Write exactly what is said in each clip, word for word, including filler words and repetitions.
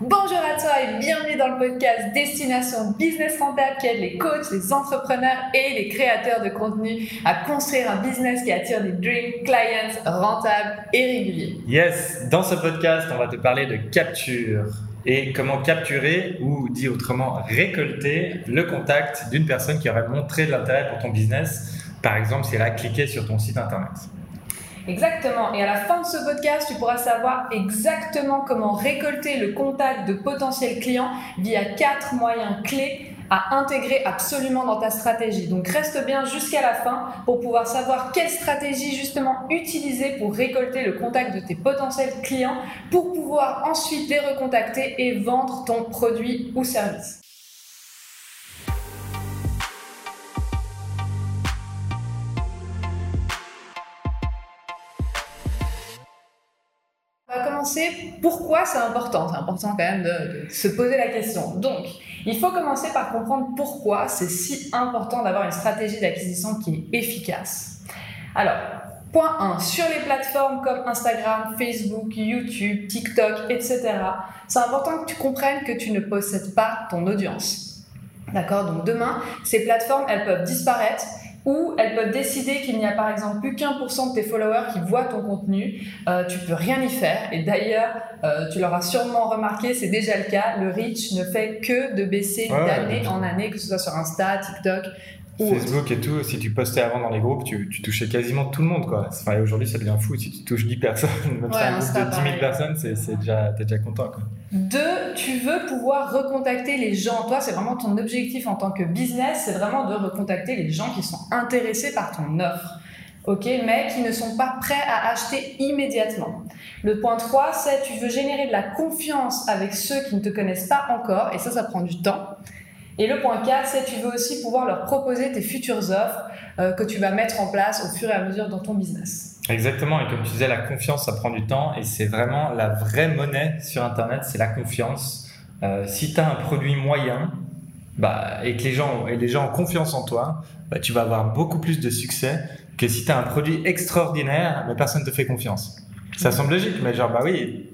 Bonjour à toi et bienvenue dans le podcast Destination Business Rentable qui aide les coachs, les entrepreneurs et les créateurs de contenu à construire un business qui attire des dream clients rentables et réguliers. Yes, dans ce podcast, on va te parler de capture et comment capturer ou dit autrement récolter le contact d'une personne qui aurait montré de l'intérêt pour ton business. Par exemple, si elle a cliqué sur ton site internet. Exactement, et à la fin de ce podcast, tu pourras savoir exactement comment récolter le contact de potentiels clients via quatre moyens clés à intégrer absolument dans ta stratégie. Donc reste bien jusqu'à la fin pour pouvoir savoir quelle stratégie justement utiliser pour récolter le contact de tes potentiels clients pour pouvoir ensuite les recontacter et vendre ton produit ou service. Pourquoi c'est important ? C'est important quand même de, de se poser la question. Donc, il faut commencer par comprendre pourquoi c'est si important d'avoir une stratégie d'acquisition qui est efficace. Alors, point un, sur les plateformes comme Instagram, Facebook, YouTube, TikTok, et cetera, c'est important que tu comprennes que tu ne possèdes pas ton audience. D'accord ? Donc demain, ces plateformes, elles peuvent disparaître. Ou elles peuvent décider qu'il n'y a par exemple plus qu'un pour cent de tes followers qui voient ton contenu, euh, tu peux rien y faire. Et d'ailleurs, euh, tu l'auras sûrement remarqué, c'est déjà le cas, le reach ne fait que de baisser ouais, d'année en année, que ce soit sur Insta, TikTok ou Facebook autre. Et tout, si tu postais avant dans les groupes, tu, tu touchais quasiment tout le monde, quoi. Enfin, aujourd'hui, ça devient fou, si tu touches dix personnes, même si ouais, un groupe de dix mille personnes, c'est, c'est déjà, t'es déjà content, quoi. Deux, tu veux pouvoir recontacter les gens. Toi, c'est vraiment ton objectif en tant que business, c'est vraiment de recontacter les gens qui sont intéressés par ton offre, ok, mais qui ne sont pas prêts à acheter immédiatement. Le point trois, c'est tu veux générer de la confiance avec ceux qui ne te connaissent pas encore, et ça, ça prend du temps. Et le point quatre, c'est tu veux aussi pouvoir leur proposer tes futures offres euh, que tu vas mettre en place au fur et à mesure dans ton business. Exactement, et comme tu disais, la confiance, ça prend du temps et c'est vraiment la vraie monnaie sur Internet, c'est la confiance. Euh, si tu as un produit moyen bah, et que les gens, et les gens ont confiance en toi, bah, tu vas avoir beaucoup plus de succès que si tu as un produit extraordinaire mais personne ne te fait confiance. Ça semble logique, mais genre, bah oui,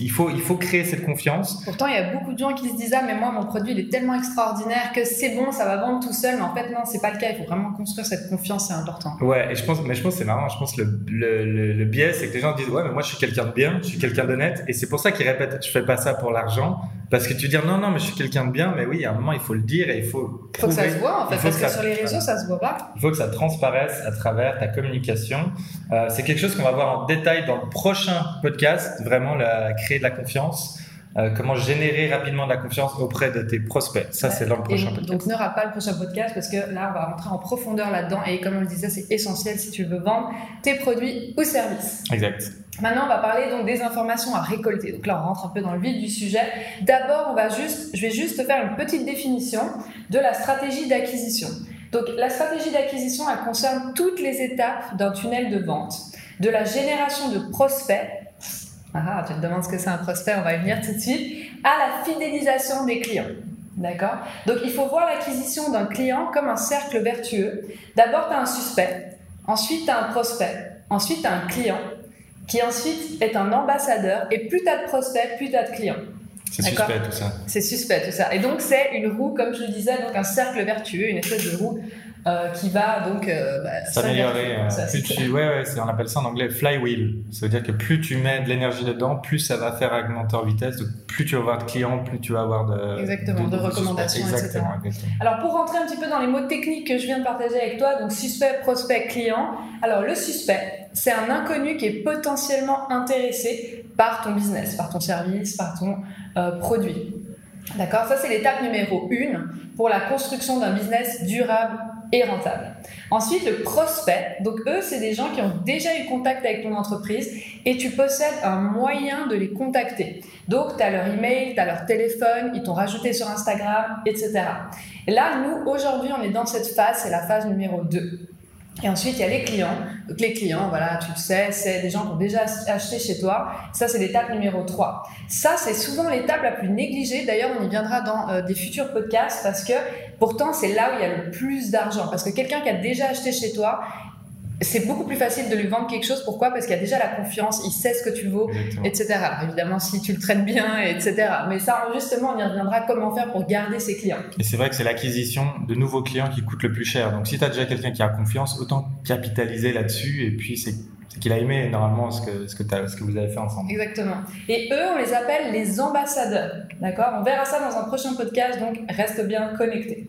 il faut, il faut créer cette confiance. Pourtant, il y a beaucoup de gens qui se disent « Ah, mais moi, mon produit, il est tellement extraordinaire que c'est bon, ça va vendre tout seul. » Mais en fait, non, c'est pas le cas. Il faut vraiment construire cette confiance, c'est important. Ouais, et je pense, mais je pense que c'est marrant. Je pense que le, le, le, le biais, c'est que les gens disent « Ouais, mais moi, je suis quelqu'un de bien, je suis quelqu'un d'honnête. » Et c'est pour ça qu'ils répètent « Je fais pas ça pour l'argent. » Parce que tu dis « Non, non, mais je suis quelqu'un de bien. » Mais oui, à un moment, il faut le dire et il faut prouver. Il faut que ça se voit, en fait, parce que, que ça, sur les réseaux, ça se voit pas. Il faut que ça transparaisse à travers ta communication. Euh, c'est quelque chose qu'on va voir en détail dans le prochain podcast, vraiment la, créer de la confiance, euh, comment générer rapidement de la confiance auprès de tes prospects. Ça, ouais, c'est dans le prochain podcast. Donc, ne rate pas le prochain podcast parce que là, on va rentrer en profondeur là-dedans et comme on le disait, c'est essentiel si tu veux vendre tes produits ou services. Exact. Maintenant, on va parler donc des informations à récolter. Donc là, on rentre un peu dans le vif du sujet. D'abord, on va juste, je vais juste te faire une petite définition de la stratégie d'acquisition. Donc, la stratégie d'acquisition, elle concerne toutes les étapes d'un tunnel de vente, de la génération de prospects. Ah, tu te demandes ce que c'est un prospect, on va y venir tout de suite, à la fidélisation des clients. D'accord ? Donc, il faut voir l'acquisition d'un client comme un cercle vertueux. D'abord, tu as un suspect, ensuite, tu as un prospect, ensuite, tu as un client qui ensuite est un ambassadeur et plus tu as de prospects, plus tu as de clients. C'est D'accord. suspect tout ça. C'est suspect tout ça. Et donc, c'est une roue, comme je le disais, donc un cercle vertueux, une espèce de roue euh, qui va donc euh, bah, s'améliorer. Euh, ça, plus tu, ouais, ouais, c'est, on appelle ça en anglais flywheel. Ça veut dire que plus tu mets de l'énergie dedans, plus ça va faire augmenter en vitesse. Donc, plus tu vas avoir de clients, plus tu vas avoir de. Exactement, de, de, de recommandations, exactement, et cetera. Exactement. Alors, pour rentrer un petit peu dans les mots techniques que je viens de partager avec toi, donc suspect, prospect, client. Alors, le suspect, c'est un inconnu qui est potentiellement intéressé par ton business, par ton service, par ton euh, produit. D'accord ? Ça, c'est l'étape numéro un pour la construction d'un business durable et rentable. Ensuite, le prospect. Donc, eux, c'est des gens qui ont déjà eu contact avec ton entreprise et tu possèdes un moyen de les contacter. Donc, tu as leur email, tu as leur téléphone, ils t'ont rajouté sur Instagram, et cetera. Et là, nous, aujourd'hui, on est dans cette phase, c'est la phase numéro deux. Et ensuite, il y a les clients. Donc, les clients, voilà, tu le sais, c'est des gens qui ont déjà acheté chez toi. Ça, c'est l'étape numéro trois. Ça, c'est souvent l'étape la plus négligée. D'ailleurs, on y viendra dans euh, des futurs podcasts parce que pourtant, c'est là où il y a le plus d'argent. Parce que quelqu'un qui a déjà acheté chez toi, c'est beaucoup plus facile de lui vendre quelque chose. Pourquoi? Parce qu'il y a déjà la confiance, il sait ce que tu vaux, exactement, et cetera. Alors évidemment, si tu le traînes bien, et cetera. Mais ça, justement, on y reviendra, comment faire pour garder ses clients. Et c'est vrai que c'est l'acquisition de nouveaux clients qui coûte le plus cher. Donc, si tu as déjà quelqu'un qui a confiance, autant capitaliser là-dessus. Et puis, c'est, c'est qu'il a aimé normalement ce que, ce, que ce que vous avez fait ensemble. Exactement. Et eux, on les appelle les ambassadeurs. D'accord? On verra ça dans un prochain podcast. Donc, reste bien connecté.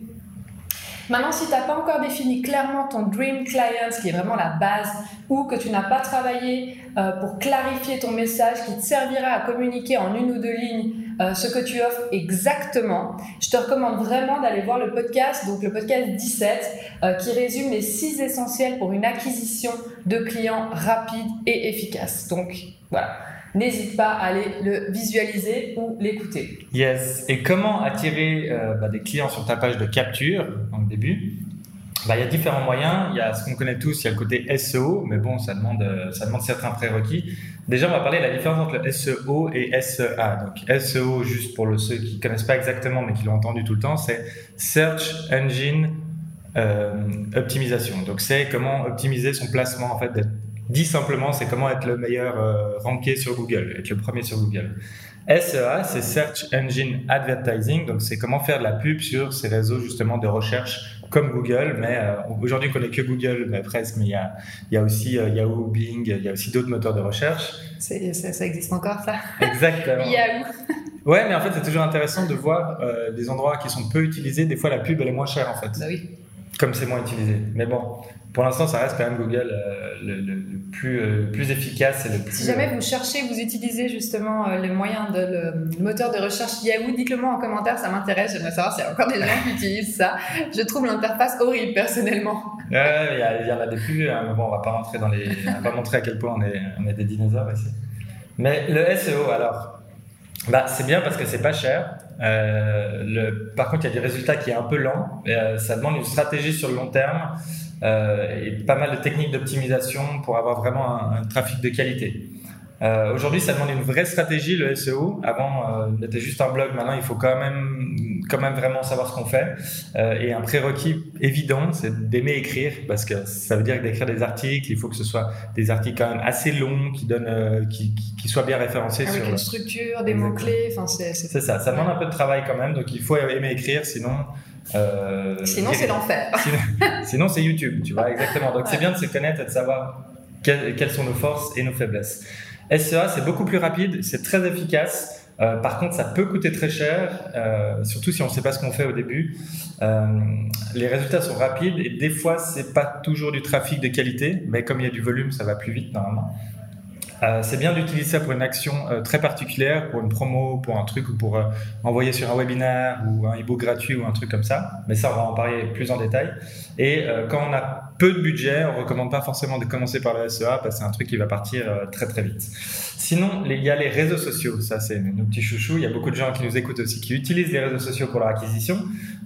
Maintenant, si tu n'as pas encore défini clairement ton dream client, ce qui est vraiment la base, ou que tu n'as pas travaillé euh, pour clarifier ton message qui te servira à communiquer en une ou deux lignes euh, ce que tu offres exactement, je te recommande vraiment d'aller voir le podcast, donc le podcast dix-sept, euh, qui résume les six essentiels pour une acquisition de clients rapide et efficace. Donc voilà. N'hésite pas à aller le visualiser ou l'écouter. Yes. Et comment attirer euh, bah, des clients sur ta page de capture dans le début? Bah, il y a différents moyens. Il y a ce qu'on connaît tous, il y a le côté S E O, mais bon, ça demande, ça demande certains prérequis. Déjà, on va parler de la différence entre le S E O et S E A. Donc, S E O, juste pour le, ceux qui ne connaissent pas exactement, mais qui l'ont entendu tout le temps, c'est Search Engine euh, Optimisation. Donc, c'est comment optimiser son placement, en fait, d'être dit simplement, c'est comment être le meilleur euh, ranké sur Google, être le premier sur Google. S E A, c'est Search Engine Advertising, donc c'est comment faire de la pub sur ces réseaux justement de recherche comme Google, mais euh, aujourd'hui on ne connaît que Google, mais presque, mais il y a, il y a aussi euh, Yahoo, Bing, il y a aussi d'autres moteurs de recherche. C'est, ça, ça existe encore ça? Exactement. Yahoo. Ouais, mais en fait c'est toujours intéressant de voir euh, des endroits qui sont peu utilisés, des fois la pub elle est moins chère en fait. Bah oui. Comme c'est moins utilisé. Mais bon, pour l'instant, ça reste quand même Google euh, le, le, le, plus, euh, le plus efficace. Et le plus, si jamais euh... vous cherchez, vous utilisez justement euh, les moyens de le, le moteur de recherche Yahoo, dites-le moi en commentaire, ça m'intéresse. J'aimerais savoir s'il y a encore des gens qui utilisent ça. Je trouve l'interface horrible, personnellement. Il euh, y, y en a des plus, hein, mais bon, on va pas rentrer dans les... on va pas montrer à quel point on est, on est des dinosaures ici. Mais le S E O, alors, bah, c'est bien parce que c'est pas cher. Euh, le, par contre, il y a du résultat qui est un peu lent. Euh, ça demande une stratégie sur le long terme euh, et pas mal de techniques d'optimisation pour avoir vraiment un, un trafic de qualité. Euh, aujourd'hui, ça demande une vraie stratégie, le S E O. Avant, euh, on était juste un blog. Maintenant, il faut quand même, quand même vraiment savoir ce qu'on fait. Euh, et un prérequis évident, c'est d'aimer écrire, parce que ça veut dire que d'écrire des articles, il faut que ce soit des articles quand même assez longs, qui donnent, euh, qui, qui, qui soient bien référencés. Avec sur une structure, des mots-clés. Enfin, c'est, c'est... c'est ça. Ça demande un peu de travail quand même. Donc, il faut aimer écrire, sinon. Euh, sinon, c'est l'enfer. Sinon, sinon, c'est YouTube. Tu vois, exactement. Donc, ouais, c'est bien de se connaître et de savoir que, quelles sont nos forces et nos faiblesses. S E A, c'est beaucoup plus rapide, c'est très efficace. Euh, par contre, ça peut coûter très cher, euh, surtout si on ne sait pas ce qu'on fait au début. Euh, les résultats sont rapides et des fois, ce n'est pas toujours du trafic de qualité, mais comme il y a du volume, ça va plus vite normalement. Euh, c'est bien d'utiliser ça pour une action euh, très particulière, pour une promo, pour un truc, ou pour euh, envoyer sur un webinaire ou un e-book gratuit ou un truc comme ça. Mais ça, on va en parler plus en détail. Et euh, quand on a peu de budget, on ne recommande pas forcément de commencer par le S E A parce que c'est un truc qui va partir euh, très très vite. Sinon, il y a les réseaux sociaux. Ça, c'est nos petits chouchous. Il y a beaucoup de gens qui nous écoutent aussi qui utilisent les réseaux sociaux pour leur acquisition.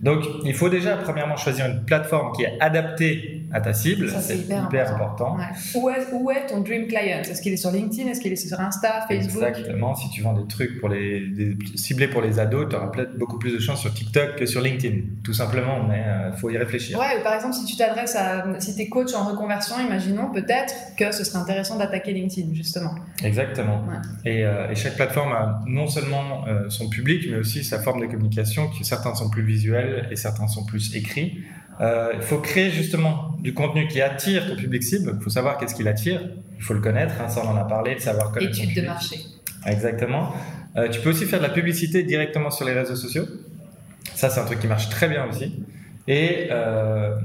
Donc, il faut déjà premièrement choisir une plateforme qui est adaptée à ta cible. Ça, c'est, c'est hyper, hyper important. important. Ouais. Où est, où est ton dream client? Est-ce qu'il est sur LinkedIn? Est-ce qu'il est sur Insta, Facebook? Exactement. Si tu vends des trucs pour les, des, ciblés pour les ados, tu auras peut-être beaucoup plus de chances sur TikTok que sur LinkedIn. Tout simplement, mais il euh, faut y réfléchir. Ouais, par exemple, si tu t'adresses à... Si tu es coach en reconversion, imaginons peut-être que ce serait intéressant d'attaquer LinkedIn, justement. Exactement. Ouais. Et, euh, et chaque plateforme a non seulement euh, son public, mais aussi sa forme de communication. Qui, certains sont plus visuels et certains sont plus écrits. Il euh, faut créer justement du contenu qui attire ton public cible. Il faut savoir qu'est-ce qu'il attire. Il faut le connaître. Hein, ça, on en a parlé, de savoir connaître. Étude de marché. Exactement. Euh, tu peux aussi faire de la publicité directement sur les réseaux sociaux. Ça, c'est un truc qui marche très bien aussi. Et euh,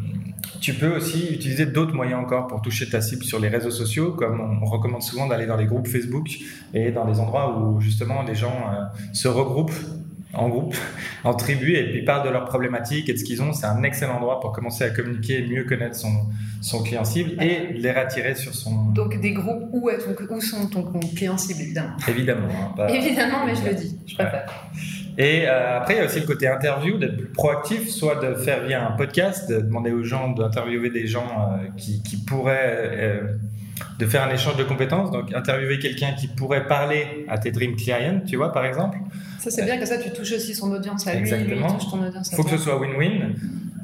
tu peux aussi utiliser d'autres moyens encore pour toucher ta cible sur les réseaux sociaux, comme on, on recommande souvent d'aller dans les groupes Facebook et dans des endroits où justement les gens euh, se regroupent en groupe, en tribu, et puis parlent de leurs problématiques et de ce qu'ils ont. C'est un excellent endroit pour commencer à communiquer et mieux connaître son, son client cible et les rattirer sur son... Donc des groupes où, est ton, où sont ton client cible, évidemment. Évidemment. Hein, pas... Évidemment, mais je le dis, je préfère. Ouais. Et euh, après, il y a aussi le côté interview, d'être plus proactif, soit de faire via un podcast, de demander aux gens d'interviewer des gens euh, qui, qui pourraient, euh, de faire un échange de compétences, donc interviewer quelqu'un qui pourrait parler à tes dream clients, tu vois, par exemple. Ça, c'est euh, bien que ça, tu touches aussi son audience à lui, lui touche ton audience à toi. Il faut que ce soit win-win.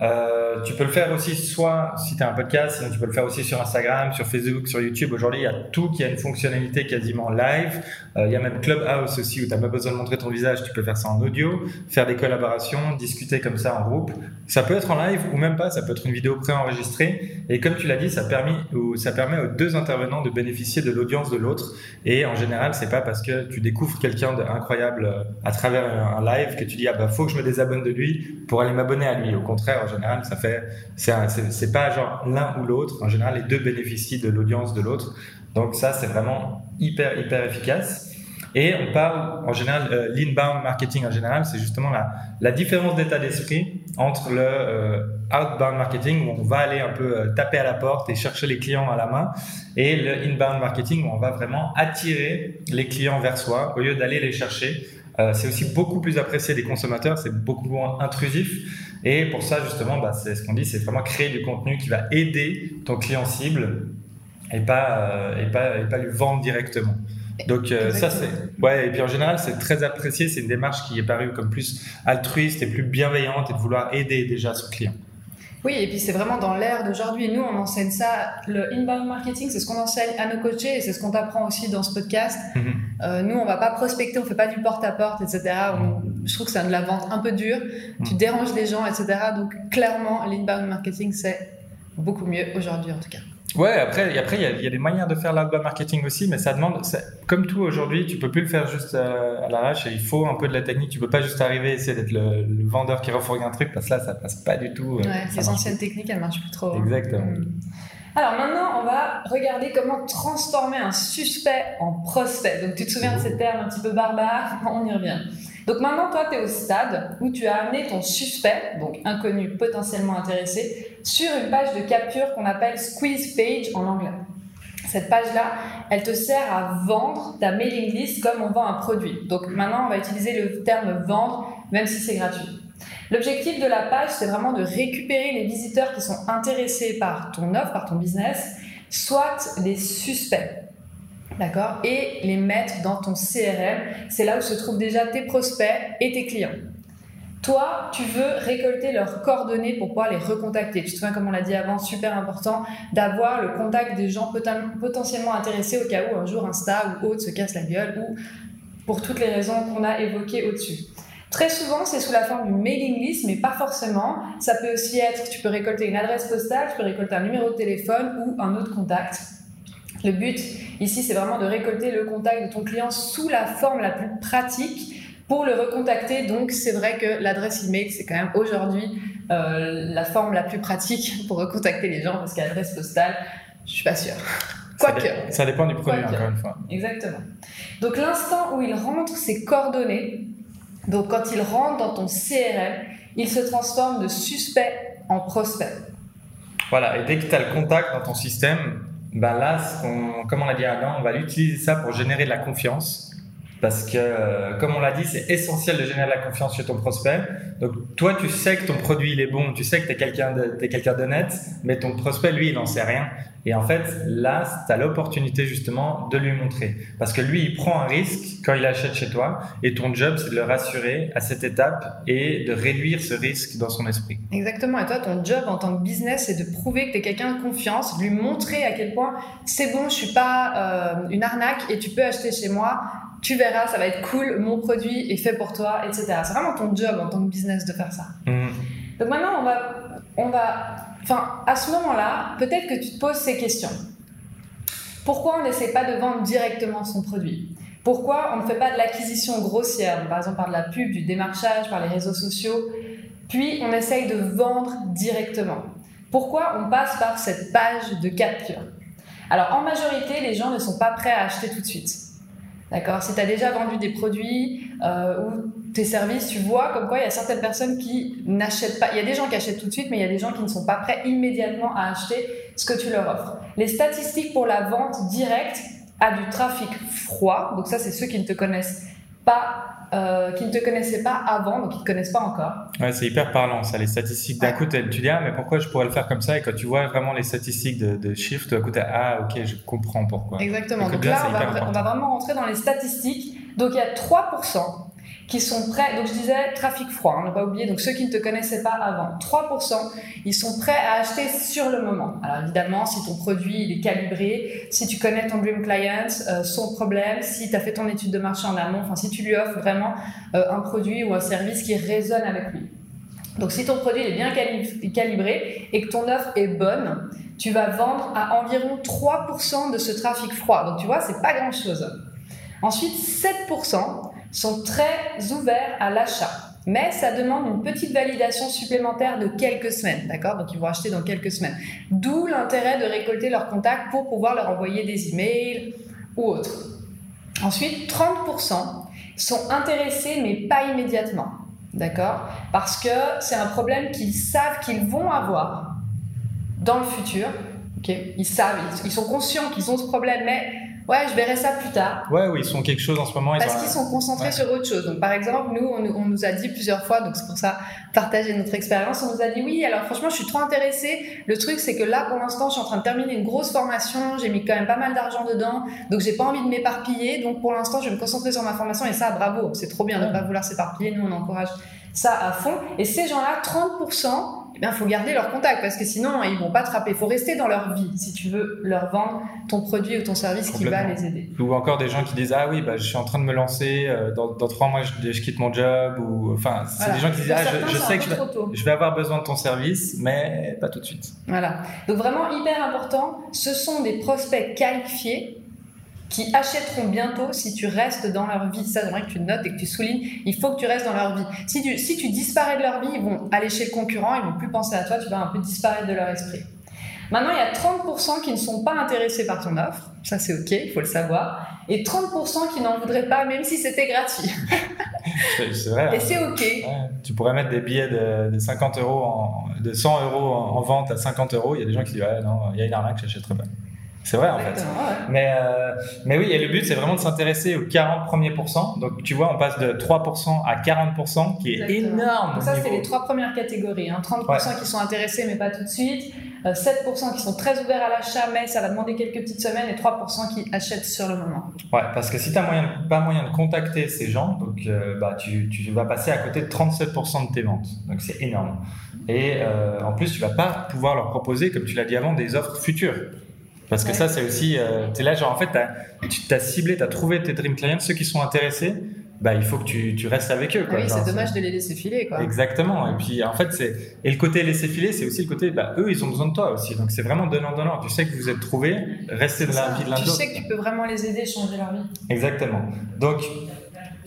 Euh, tu peux le faire aussi soit si tu as un podcast, sinon tu peux le faire aussi sur Instagram, sur Facebook, sur YouTube. Aujourd'hui, il y a tout qui a une fonctionnalité quasiment live. Euh, il y a même Clubhouse aussi où tu n'as même pas besoin de montrer ton visage, tu peux faire ça en audio, faire des collaborations, discuter comme ça en groupe. Ça peut être en live ou même pas, ça peut être une vidéo préenregistrée. Et comme tu l'as dit, ça permet, ou ça permet aux deux intervenants de bénéficier de l'audience de l'autre. Et en général, c'est pas parce que tu découvres quelqu'un d'incroyable à travers un live que tu dis « Ah bah, faut que je me désabonne de lui pour aller m'abonner à lui ». Au contraire, en général, ça fait, c'est, un, c'est, c'est pas genre l'un ou l'autre. En général, les deux bénéficient de l'audience de l'autre. Donc ça, c'est vraiment hyper, hyper efficace. Et on parle en général, euh, l'inbound marketing en général, c'est justement la, la différence d'état d'esprit entre le euh, outbound marketing où on va aller un peu euh, taper à la porte et chercher les clients à la main et le inbound marketing où on va vraiment attirer les clients vers soi au lieu d'aller les chercher. Euh, c'est aussi beaucoup plus apprécié des consommateurs, c'est beaucoup moins intrusif. Et pour ça, justement, bah, c'est ce qu'on dit, c'est vraiment créer du contenu qui va aider ton client cible et pas, euh, et pas, et pas lui vendre directement. Donc euh, ça c'est ouais et puis en général c'est très apprécié, c'est une démarche qui est parue comme plus altruiste et plus bienveillante et de vouloir aider déjà son client. Oui, et puis c'est vraiment dans l'ère d'aujourd'hui et nous on enseigne ça, le inbound marketing, c'est ce qu'on enseigne à nos coachés et c'est ce qu'on t'apprend aussi dans ce podcast. Mm-hmm. Euh, nous on va pas prospecter, on fait pas du porte-à-porte, et cetera. On, je trouve que c'est de la vente un peu dure, mm-hmm. Tu déranges les gens, et cetera. Donc clairement l'inbound marketing c'est beaucoup mieux aujourd'hui en tout cas. Ouais, après, après il y a, il y a des manières de faire l'outbound marketing aussi, mais ça demande, ça, comme tout aujourd'hui, tu peux plus le faire juste à, à l'arrache et il faut un peu de la technique. Tu peux pas juste arriver et essayer d'être le, le vendeur qui refourgue un truc parce que là, ça passe pas du tout. Ouais, les anciennes techniques, elles marchent plus trop. Exactement. Hein. Alors maintenant, on va regarder comment transformer un suspect en prospect. Donc tu te souviens de ces termes un petit peu barbares, on y revient. Donc maintenant, toi, tu es au stade où tu as amené ton suspect, donc inconnu, potentiellement intéressé, sur une page de capture qu'on appelle « squeeze page » en anglais. Cette page-là, elle te sert à vendre ta mailing list comme on vend un produit. Donc maintenant, on va utiliser le terme « vendre » même si c'est gratuit. L'objectif de la page, c'est vraiment de récupérer les visiteurs qui sont intéressés par ton offre, par ton business, soit des suspects. D'accord ? Et les mettre dans ton C R M, c'est là où se trouvent déjà tes prospects et tes clients. Toi, tu veux récolter leurs coordonnées pour pouvoir les recontacter. Tu te souviens, comme on l'a dit avant, super important d'avoir le contact des gens poten- potentiellement intéressés au cas où un jour Insta ou autre se casse la gueule ou pour toutes les raisons qu'on a évoquées au-dessus. Très souvent, c'est sous la forme d'une mailing list, mais pas forcément. Ça peut aussi être, tu peux récolter une adresse postale, tu peux récolter un numéro de téléphone ou un autre contact. Le but ici, c'est vraiment de récolter le contact de ton client sous la forme la plus pratique pour le recontacter. Donc, c'est vrai que l'adresse email, c'est quand même aujourd'hui euh, la forme la plus pratique pour recontacter les gens parce qu'adresse postale, je suis pas sûre. Quoique. Ça, ça dépend du produit, encore une fois. Exactement. Donc, l'instant où il rentre ses coordonnées, donc quand il rentre dans ton C R M, il se transforme de suspect en prospect. Voilà, et dès que tu as le contact dans ton système, ben là, on, comme on l'a dit avant, on va utiliser ça pour générer de la confiance parce que, euh, comme on l'a dit, c'est essentiel de générer de la confiance chez ton prospect. Donc, toi, tu sais que ton produit, il est bon, tu sais que tu es quelqu'un, t'es quelqu'un d'honnête, mais ton prospect, lui, il n'en sait rien. Et en fait, là, tu as l'opportunité justement de lui montrer parce que lui, il prend un risque quand il achète chez toi et ton job, c'est de le rassurer à cette étape et de réduire ce risque dans son esprit. Exactement. Et toi, ton job en tant que business, c'est de prouver que tu es quelqu'un de confiance, de lui montrer à quel point c'est bon, je suis pas euh, une arnaque et tu peux acheter chez moi. Tu verras, ça va être cool, mon produit est fait pour toi, et cetera. C'est vraiment ton job en tant que business de faire ça. Mmh. Donc maintenant, on va, on va, enfin, à ce moment-là, peut-être que tu te poses ces questions. Pourquoi on n'essaie pas de vendre directement son produit ? Pourquoi on ne fait pas de l'acquisition grossière, par exemple par de la pub, du démarchage, par les réseaux sociaux, puis on essaye de vendre directement ? Pourquoi on passe par cette page de capture ? Alors, en majorité, les gens ne sont pas prêts à acheter tout de suite. D'accord ? Si tu as déjà vendu des produits euh, ou tes services, tu vois comme quoi il y a certaines personnes qui n'achètent pas. Il y a des gens qui achètent tout de suite, mais il y a des gens qui ne sont pas prêts immédiatement à acheter ce que tu leur offres. Les statistiques pour la vente directe à du trafic froid, donc ça c'est ceux qui ne te connaissent pas, euh, qui ne te connaissaient pas avant, donc qui ne te connaissent pas encore. Ouais, c'est hyper parlant ça, les statistiques. D'un coup, tu dis, ah, mais pourquoi je pourrais le faire comme ça ? Et quand tu vois vraiment les statistiques de, de chiffres, d'un coup, tu as, ah, ok, je comprends pourquoi. Exactement. Donc là, là on, va, on va vraiment rentrer dans les statistiques. Donc, il y a trois pour cent qui sont prêts, donc je disais trafic froid, hein, ne pas oublier, donc ceux qui ne te connaissaient pas avant, trois pour cent, ils sont prêts à acheter sur le moment. Alors évidemment, si ton produit il est calibré, si tu connais ton dream client, euh, son problème, si tu as fait ton étude de marché en amont, enfin si tu lui offres vraiment euh, un produit ou un service qui résonne avec lui. Donc si ton produit il est bien cali- calibré et que ton offre est bonne, tu vas vendre à environ trois pour cent de ce trafic froid. Donc tu vois, c'est pas grand-chose. Ensuite, sept pour cent sont très ouverts à l'achat, mais ça demande une petite validation supplémentaire de quelques semaines, d'accord ? Donc ils vont acheter dans quelques semaines. D'où l'intérêt de récolter leurs contacts pour pouvoir leur envoyer des emails ou autre. Ensuite, trente pour cent sont intéressés mais pas immédiatement, d'accord ? Parce que c'est un problème qu'ils savent qu'ils vont avoir dans le futur, okay ? Ils savent, ils sont conscients qu'ils ont ce problème, mais ouais, je verrai ça plus tard. Ouais, oui, ils sont quelque chose en ce moment. Ils Parce ont... qu'ils sont concentrés ouais. sur autre chose. Donc, par exemple, nous, on, on nous a dit plusieurs fois, donc c'est pour ça, partager notre expérience, on nous a dit oui, alors franchement, je suis trop intéressée. Le truc, c'est que là, pour l'instant, je suis en train de terminer une grosse formation. J'ai mis quand même pas mal d'argent dedans. Donc, j'ai pas envie de m'éparpiller. Donc, pour l'instant, je vais me concentrer sur ma formation. Et ça, bravo, c'est trop bien de ne pas vouloir s'éparpiller. Nous, on encourage ça à fond. Et ces gens-là, trente pour cent, eh bien, il faut garder leur contact parce que sinon, ils ne vont pas te rappeler. Il faut rester dans leur vie si tu veux leur vendre ton produit ou ton service qui va les aider. Ou encore des gens qui disent « Ah oui, bah, je suis en train de me lancer, dans, dans trois mois, je, je quitte mon job. » ou enfin, c'est voilà. Des gens qui disent « Ah, je, je sais que je, je vais avoir besoin de ton service, mais pas tout de suite. » Voilà. Donc vraiment hyper important, ce sont des prospects qualifiés qui achèteront bientôt si tu restes dans leur vie. Ça, j'aimerais que tu notes et que tu soulignes. Il faut que tu restes dans leur vie. Si tu, si tu disparais de leur vie, ils vont aller chez le concurrent, ils vont plus penser à toi, tu vas un peu disparaître de leur esprit. Maintenant, il y a trente pour cent qui ne sont pas intéressés par ton offre. Ça, c'est OK, il faut le savoir. Et trente pour cent qui n'en voudraient pas, même si c'était gratuit. C'est vrai. Et c'est OK. Ouais. Tu pourrais mettre des billets de, de, cinquante euros en, de cent euros en, en vente à cinquante euros. Il y a des gens qui disent « Ah non, il y a une arnaque, je n'achèterai pas. » C'est vrai en Exactement, fait. Ouais. Mais, euh, mais oui, et le but, c'est vraiment de s'intéresser aux quarante premiers pourcents. Donc, tu vois, on passe de trois pour cent à quarante pour cent, qui est Exactement. énorme. Donc ça, niveau. C'est les trois premières catégories. Hein. trente pour cent ouais. qui sont intéressés, mais pas tout de suite. Euh, sept pour cent qui sont très ouverts à l'achat, mais ça va demander quelques petites semaines. Et trois pour cent qui achètent sur le moment. Ouais, parce que si tu n'as moyen, pas moyen de contacter ces gens, donc, euh, bah, tu, tu vas passer à côté de trente-sept pour cent de tes ventes. Donc, c'est énorme. Et euh, en plus, tu ne vas pas pouvoir leur proposer, comme tu l'as dit avant, des offres futures. Parce que ouais. ça, c'est aussi, euh, t'es là, genre, en fait, t'as, tu t'as ciblé, t'as trouvé tes dream clients, ceux qui sont intéressés, bah, il faut que tu, tu restes avec eux, quoi. Ah oui, genre, c'est dommage c'est... de les laisser filer, quoi. Exactement. Et puis, en fait, c'est, et le côté laisser filer, c'est aussi le côté, bah, eux, ils ont besoin de toi aussi. Donc, c'est vraiment donnant-donnant. Tu sais que vous êtes trouvés, restez dans la vie de l'un de l'autre. Tu sais que tu peux vraiment les aider, changer leur vie. Exactement. Donc,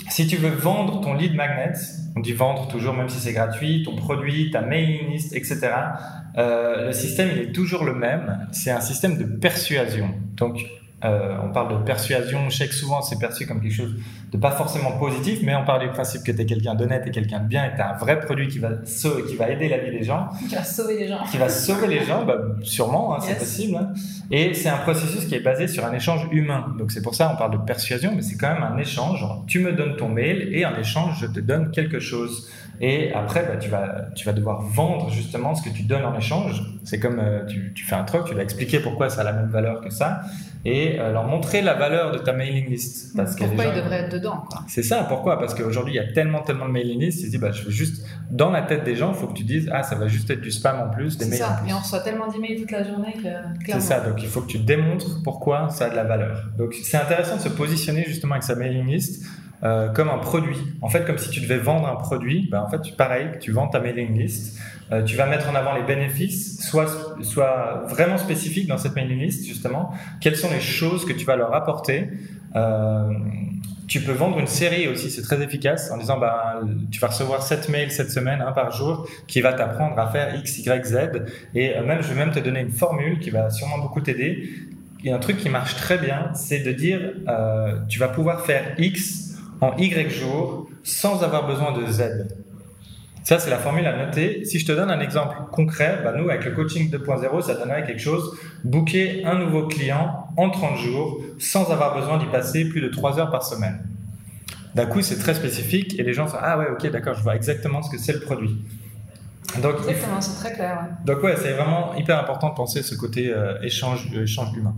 si tu veux vendre ton lead magnet, on dit vendre toujours, même si c'est gratuit, ton produit, ta mailing list, et cetera. Euh, le système, il est toujours le même. C'est un système de persuasion. Donc, euh, on parle de persuasion. Je sais que souvent, c'est perçu comme quelque chose de pas forcément positif, mais on parle du principe que tu es quelqu'un d'honnête et quelqu'un de bien et tu as un vrai produit qui va, sauver, qui va aider la vie des gens. Qui va sauver les gens. Qui va sauver les gens, bah, sûrement, hein, yes. c'est possible. Hein. Et c'est un processus qui est basé sur un échange humain. Donc, c'est pour ça qu'on parle de persuasion, mais c'est quand même un échange. Genre, tu me donnes ton mail et en échange, je te donne quelque chose. Et après, bah, tu vas, tu vas devoir vendre justement ce que tu donnes en échange. C'est comme euh, tu, tu fais un truc, tu vas expliquer pourquoi ça a la même valeur que ça et euh, leur montrer la valeur de ta mailing list. Parce pourquoi gens, ils devraient être dedans, quoi. C'est ça, pourquoi ? Parce qu'aujourd'hui, il y a tellement, tellement de mailing list, ils se disent, bah, je veux juste, dans la tête des gens, il faut que tu dises, ah, ça va juste être du spam en plus, des c'est mails ça. En plus. Et on reçoit tellement d'emails toute la journée que clairement. C'est ça, donc il faut que tu démontres pourquoi ça a de la valeur. Donc c'est intéressant de se positionner justement avec sa mailing list. Euh, comme un produit. En fait, comme si tu devais vendre un produit, ben, en fait, tu, pareil, tu vends ta mailing list, euh, tu vas mettre en avant les bénéfices, soit, soit vraiment spécifique dans cette mailing list, justement, quelles sont les choses que tu vas leur apporter. Euh, tu peux vendre une série aussi, c'est très efficace, en disant, ben, tu vas recevoir sept mails cette semaine, un par jour, qui va t'apprendre à faire X, Y, Z, et euh, même, je vais même te donner une formule qui va sûrement beaucoup t'aider. Et un truc qui marche très bien, c'est de dire, euh, tu vas pouvoir faire X en Y jours, sans avoir besoin de Z. Ça, c'est la formule à noter. Si je te donne un exemple concret, bah nous, avec le coaching deux point zéro, ça donnerait quelque chose, booker un nouveau client en trente jours, sans avoir besoin d'y passer plus de trois heures par semaine. D'un coup, c'est très spécifique et les gens sont « Ah ouais, ok, d'accord, je vois exactement ce que c'est le produit. » Donc, exactement, c'est très clair. Ouais. Donc ouais, c'est vraiment hyper important de penser à ce côté euh, échange, euh, échange humain.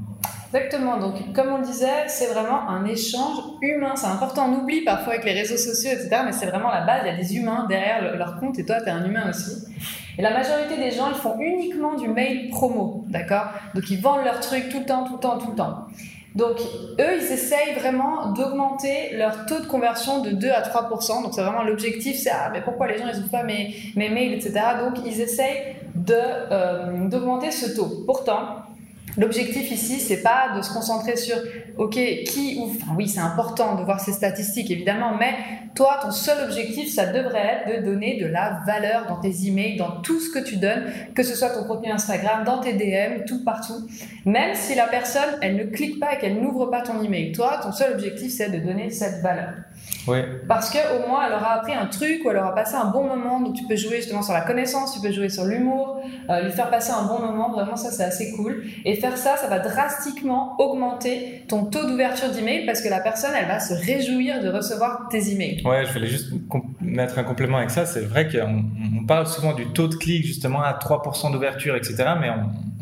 Exactement, donc comme on le disait, c'est vraiment un échange humain, c'est important, on oublie parfois avec les réseaux sociaux, et cetera, mais c'est vraiment la base, il y a des humains derrière le, leur compte et toi, tu es un humain aussi. Et la majorité des gens, ils font uniquement du mail promo, d'accord ? Donc ils vendent leurs trucs tout le temps, tout le temps, tout le temps. Donc eux, ils essayent vraiment d'augmenter leur taux de conversion de deux à trois pour cent, donc c'est vraiment l'objectif, c'est ah, mais pourquoi les gens ils ouvrent pas mes, mes mails, et cetera. Donc ils essayent de, euh, d'augmenter ce taux. Pourtant, l'objectif ici, c'est pas de se concentrer sur ok, qui ouvre, enfin oui, c'est important de voir ces statistiques évidemment, mais toi, ton seul objectif, ça devrait être de donner de la valeur dans tes emails, dans tout ce que tu donnes, que ce soit ton contenu Instagram, dans tes D M, tout partout. Même si la personne, elle ne clique pas et qu'elle n'ouvre pas ton email, toi, ton seul objectif, c'est de donner cette valeur. Oui. Parce qu'au moins, elle aura appris un truc ou elle aura passé un bon moment, donc tu peux jouer justement sur la connaissance, tu peux jouer sur l'humour, euh, lui faire passer un bon moment, vraiment ça, c'est assez cool. Et faire ça, ça va drastiquement augmenter ton taux d'ouverture d'email parce que la personne, elle va se réjouir de recevoir tes emails. Ouais, je voulais juste mettre un complément avec ça. C'est vrai qu'on on parle souvent du taux de clic, justement, à trois pour cent d'ouverture, et cetera, mais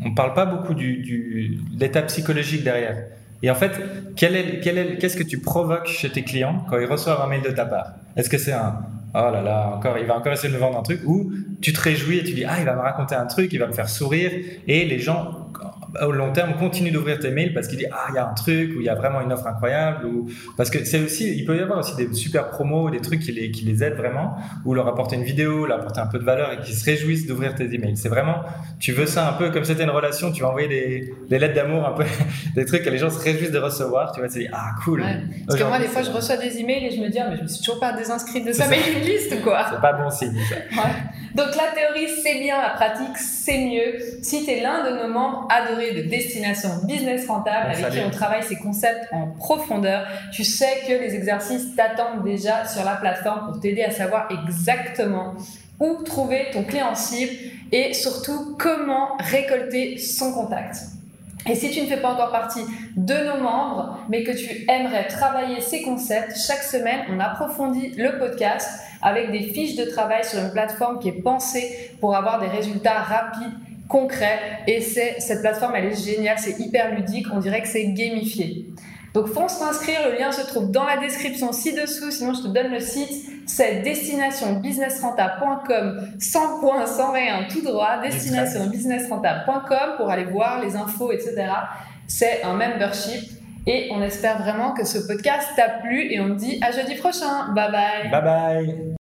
on ne parle pas beaucoup du, du, de l'état psychologique derrière. Et en fait, quel est, quel est, qu'est-ce que tu provoques chez tes clients quand ils reçoivent un mail de ta part ? Est-ce que c'est un « oh là là, encore, il va encore essayer de me vendre un truc » ou tu te réjouis et tu dis « ah, il va me raconter un truc, il va me faire sourire » et les gens, au long terme, continuent d'ouvrir tes mails parce qu'ils disent « ah, il y a un truc » ou « il y a vraiment une offre incroyable » ou parce que c'est aussi, il peut y avoir aussi des super promos, des trucs qui les, qui les aident vraiment ou leur apporter une vidéo, leur apporter un peu de valeur et qui se réjouissent d'ouvrir tes emails. C'est vraiment, tu veux ça un peu comme si c'était une relation, tu vas envoyer des, des lettres d'amour, un peu des trucs que les gens se réjouissent de recevoir, tu vois, tu dis « ah, cool » ouais. Parce que moi, des fois, je reçois des emails et je me dis « ah, mais je me suis toujours pas désinscrite de ça, mais une liste, quoi !» C'est pas bon signe, ça. Ouais. Donc, la théorie, c'est bien, la pratique, c'est mieux. Si tu es l'un de nos membres adorés de Destination Business Rentable, bon, avec qui bien. On travaille ces concepts en profondeur, tu sais que les exercices t'attendent déjà sur la plateforme pour t'aider à savoir exactement où trouver ton client cible et surtout comment récolter son contact. Et si tu ne fais pas encore partie de nos membres, mais que tu aimerais travailler ces concepts, chaque semaine, on approfondit le podcast avec des fiches de travail sur une plateforme qui est pensée pour avoir des résultats rapides, concrets. Et c'est, cette plateforme, elle est géniale, c'est hyper ludique, on dirait que c'est gamifié. Donc fonce t'inscrire, le lien se trouve dans la description ci-dessous, sinon je te donne le site. C'est destination business rentable point com, sans point, sans rien, tout droit, destination business rentable point com pour aller voir les infos, et cetera. C'est un membership et on espère vraiment que ce podcast t'a plu et on te dit à jeudi prochain. Bye bye. Bye bye.